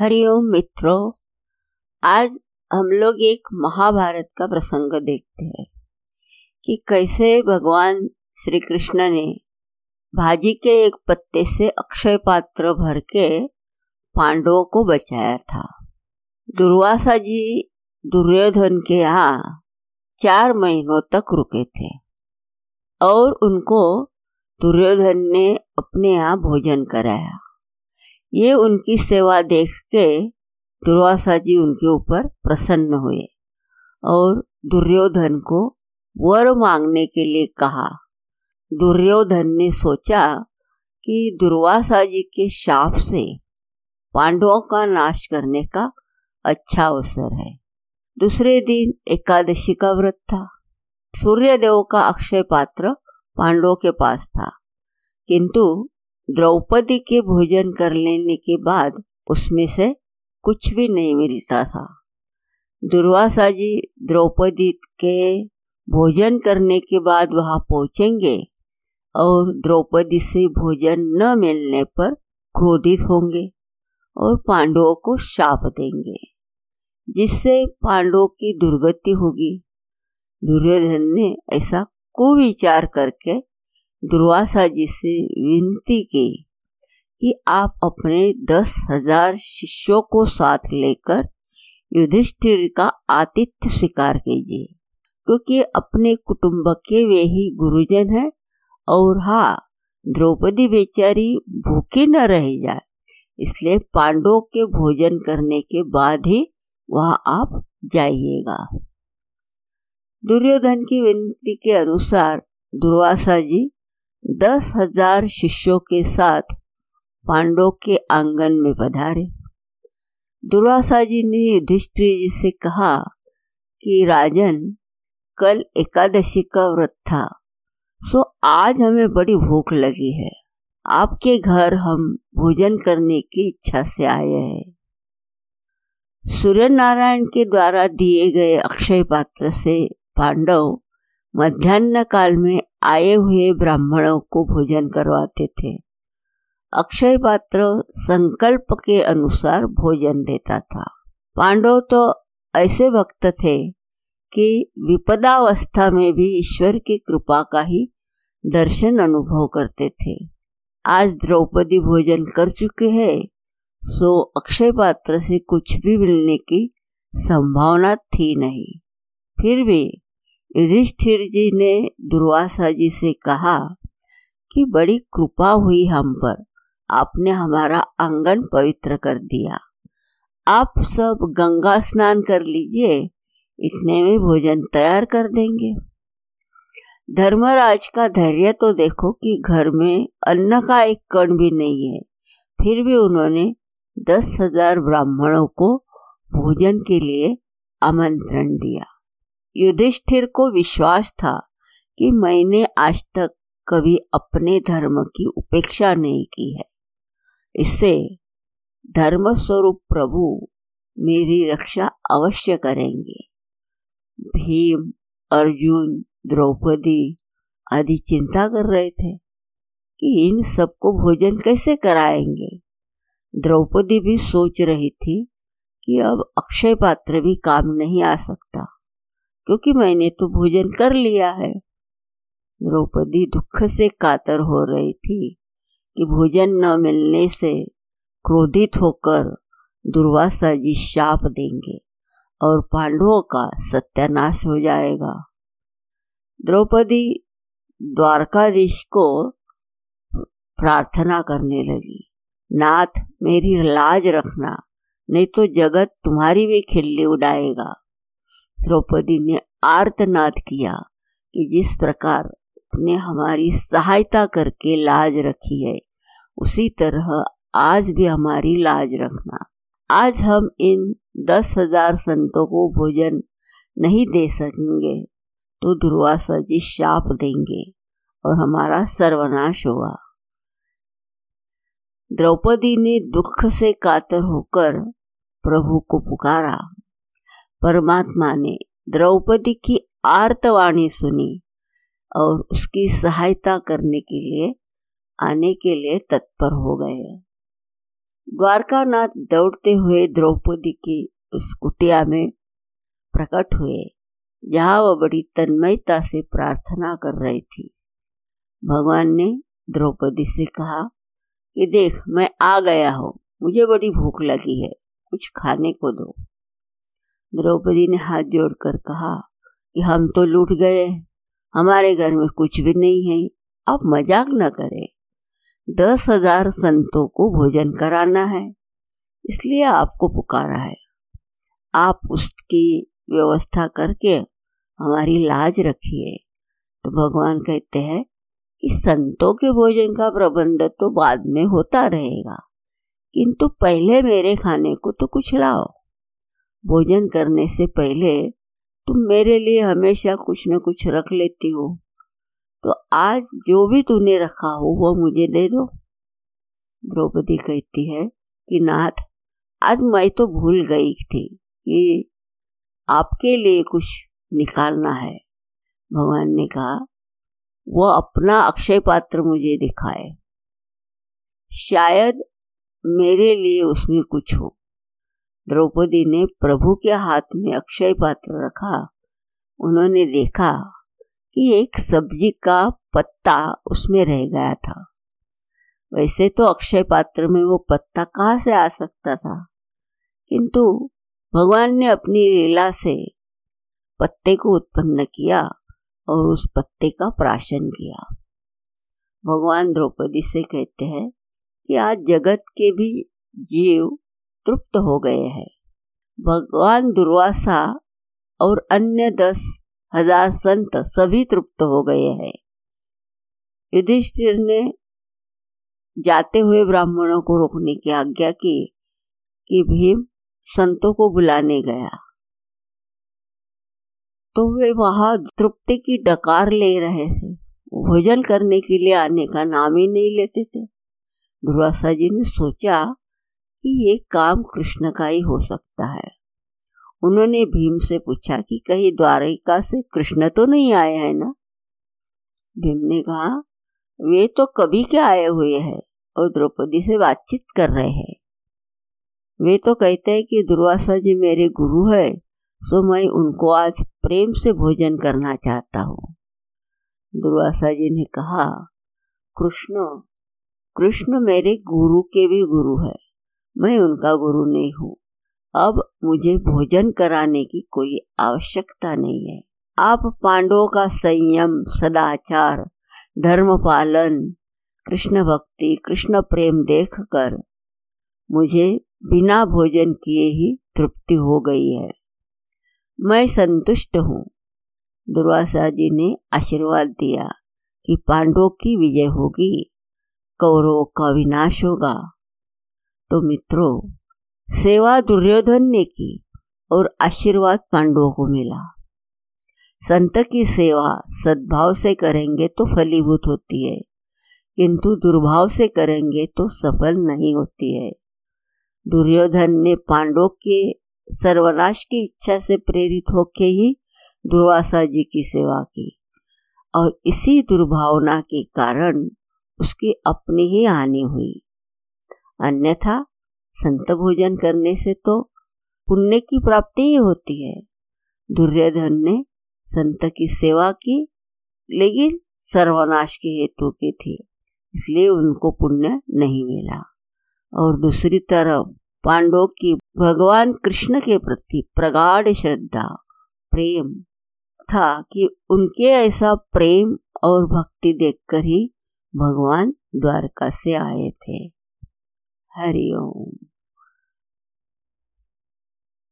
हरिओम मित्रों, आज हम लोग एक महाभारत का प्रसंग देखते हैं कि कैसे भगवान श्री कृष्ण ने भाजी के एक पत्ते से अक्षय पात्र भर के पांडवों को बचाया था। दुर्वासा जी दुर्योधन के यहाँ 4 महीनों तक रुके थे और उनको दुर्योधन ने अपने यहाँ भोजन कराया। ये उनकी सेवा देख के दुर्वासा जी उनके ऊपर प्रसन्न हुए और दुर्योधन को वर मांगने के लिए कहा। दुर्योधन ने सोचा कि दुर्वासा जी के शाप से पांडवों का नाश करने का अच्छा अवसर है। दूसरे दिन एकादशी का व्रत था। सूर्यदेव का अक्षय पात्र पांडवों के पास था, किंतु द्रौपदी के भोजन कर लेने के बाद उसमें से कुछ भी नहीं मिलता था। दुर्वासा जी द्रौपदी के भोजन करने के बाद वहाँ पहुँचेंगे और द्रौपदी से भोजन न मिलने पर क्रोधित होंगे और पांडवों को शाप देंगे, जिससे पांडवों की दुर्गति होगी। दुर्योधन ने ऐसा कुविचार करके दुर्वासा जी से विनती की कि आप अपने 10,000 शिष्यों को साथ लेकर युधिष्ठिर का आतिथ्य स्वीकार कीजिए, क्योंकि अपने कुटुंब के वे ही गुरुजन हैं और हाँ, द्रौपदी बेचारी भूखी न रह जाए, इसलिए पांडवों के भोजन करने के बाद ही वहाँ आप जाइएगा। दुर्योधन की विनती के अनुसार दुर्वासा जी 10,000 शिष्यों के साथ पांडवों के आंगन में पधारे। दुर्वासा जी ने युधिष्ठिर जी से कहा कि राजन, कल एकादशी का व्रत था, सो आज हमें बड़ी भूख लगी है। आपके घर हम भोजन करने की इच्छा से आए हैं। सूर्य नारायण के द्वारा दिए गए अक्षय पात्र से पांडव मध्यान्ह काल में आए हुए ब्राह्मणों को भोजन करवाते थे। अक्षय पात्र संकल्प के अनुसार भोजन देता था। पांडव तो ऐसे भक्त थे कि विपदावस्था में भी ईश्वर की कृपा का ही दर्शन अनुभव करते थे। आज द्रौपदी भोजन कर चुके हैं, सो अक्षय पात्र से कुछ भी मिलने की संभावना थी नहीं। फिर भी युधिष्ठिर जी ने दुर्वासा जी से कहा कि बड़ी कृपा हुई हम पर, आपने हमारा आंगन पवित्र कर दिया। आप सब गंगा स्नान कर लीजिए, इतने में भोजन तैयार कर देंगे। धर्मराज का धैर्य तो देखो कि घर में अन्न का एक कण भी नहीं है, फिर भी उन्होंने 10,000 ब्राह्मणों को भोजन के लिए आमंत्रण दिया। युधिष्ठिर को विश्वास था कि मैंने आज तक कभी अपने धर्म की उपेक्षा नहीं की है, इससे धर्म स्वरूप प्रभु मेरी रक्षा अवश्य करेंगे। भीम, अर्जुन, द्रौपदी आदि चिंता कर रहे थे कि इन सबको भोजन कैसे कराएंगे। द्रौपदी भी सोच रही थी कि अब अक्षय पात्र भी काम नहीं आ सकता, क्योंकि मैंने तो भोजन कर लिया है। द्रौपदी दुख से कातर हो रही थी कि भोजन न मिलने से क्रोधित होकर दुर्वासा जी शाप देंगे और पांडवों का सत्यानाश हो जाएगा। द्रौपदी द्वारकाधीश को प्रार्थना करने लगी, नाथ मेरी लाज रखना, नहीं तो जगत तुम्हारी भी खिल्ली उड़ाएगा। द्रौपदी ने आर्तनाद किया कि जिस प्रकार ने हमारी सहायता करके लाज रखी है, उसी तरह आज भी हमारी लाज रखना। आज हम इन 10,000 संतों को भोजन नहीं दे सकेंगे तो दुर्वासा जी शाप देंगे और हमारा सर्वनाश होगा। द्रौपदी ने दुख से कातर होकर प्रभु को पुकारा। परमात्मा ने द्रौपदी की आर्तवाणी सुनी और उसकी सहायता करने के लिए आने के लिए तत्पर हो गए। द्वारकानाथ दौड़ते हुए द्रौपदी की उस कुटिया में प्रकट हुए जहाँ वह बड़ी तन्मयता से प्रार्थना कर रही थी। भगवान ने द्रौपदी से कहा कि देख, मैं आ गया हूँ, मुझे बड़ी भूख लगी है, कुछ खाने को दो। द्रौपदी ने हाथ जोड़कर कहा कि हम तो लूट गए, हमारे घर में कुछ भी नहीं है, आप मजाक न करें। 10,000 संतों को भोजन कराना है, इसलिए आपको पुकारा है। आप उसकी व्यवस्था करके हमारी लाज रखिए। तो भगवान कहते हैं कि संतों के भोजन का प्रबंध तो बाद में होता रहेगा, किंतु पहले मेरे खाने को तो कुछ लाओ। भोजन करने से पहले तुम मेरे लिए हमेशा कुछ न कुछ रख लेती हो, तो आज जो भी तूने रखा हो वो मुझे दे दो। द्रौपदी कहती है कि नाथ, आज मैं तो भूल गई थी कि आपके लिए कुछ निकालना है। भगवान ने कहा वो अपना अक्षय पात्र मुझे दिखाए, शायद मेरे लिए उसमें कुछ हो। द्रौपदी ने प्रभु के हाथ में अक्षय पात्र रखा। उन्होंने देखा कि एक सब्जी का पत्ता उसमें रह गया था। वैसे तो अक्षय पात्र में वो पत्ता कहाँ से आ सकता था, किंतु भगवान ने अपनी लीला से पत्ते को उत्पन्न किया और उस पत्ते का प्राशन किया। भगवान द्रौपदी से कहते हैं कि आज जगत के भी जीव तृप्त हो गए हैं। भगवान दुर्वासा और अन्य 10,000 संत सभी तृप्त हो गए हैं। युधिष्ठिर ने जाते हुए ब्राह्मणों को रोकने की आज्ञा की कि भीम संतों को बुलाने गया, तो वे वहां तृप्ति की डकार ले रहे थे, भोजन करने के लिए आने का नाम ही नहीं लेते थे। दुर्वासा जी ने सोचा कि ये काम कृष्ण का ही हो सकता है। उन्होंने भीम से पूछा कि कहीं द्वारिका से कृष्ण तो नहीं आए हैं ना? भीम ने कहा वे तो कभी के आए हुए हैं और द्रौपदी से बातचीत कर रहे हैं। वे तो कहते हैं कि दुर्वासा जी मेरे गुरु है, सो मैं उनको आज प्रेम से भोजन करना चाहता हूँ। दुर्वासा जी ने कहा कृष्ण मेरे गुरु के भी गुरु है, मैं उनका गुरु नहीं हूँ। अब मुझे भोजन कराने की कोई आवश्यकता नहीं है। आप पांडवों का संयम, सदाचार, धर्म पालन, कृष्ण भक्ति, कृष्ण प्रेम देखकर मुझे बिना भोजन किए ही तृप्ति हो गई है, मैं संतुष्ट हूँ। दुर्वासा जी ने आशीर्वाद दिया कि पांडवों की विजय होगी, कौरवों का विनाश होगा। तो मित्रों, सेवा दुर्योधन ने की और आशीर्वाद पांडवों को मिला। संत की सेवा सद्भाव से करेंगे तो फलीभूत होती है, किंतु दुर्भाव से करेंगे तो सफल नहीं होती है। दुर्योधन ने पांडवों के सर्वनाश की इच्छा से प्रेरित होके ही दुर्वासा जी की सेवा की और इसी दुर्भावना के कारण उसकी अपनी ही हानि हुई। अन्यथा संत भोजन करने से तो पुण्य की प्राप्ति ही होती है। दुर्योधन ने संत की सेवा की, लेकिन सर्वनाश के हेतु की थी, इसलिए उनको पुण्य नहीं मिला। और दूसरी तरफ पांडवों की भगवान कृष्ण के प्रति प्रगाढ़ श्रद्धा, प्रेम था कि उनके ऐसा प्रेम और भक्ति देखकर ही भगवान द्वारका से आए थे। हरिओम।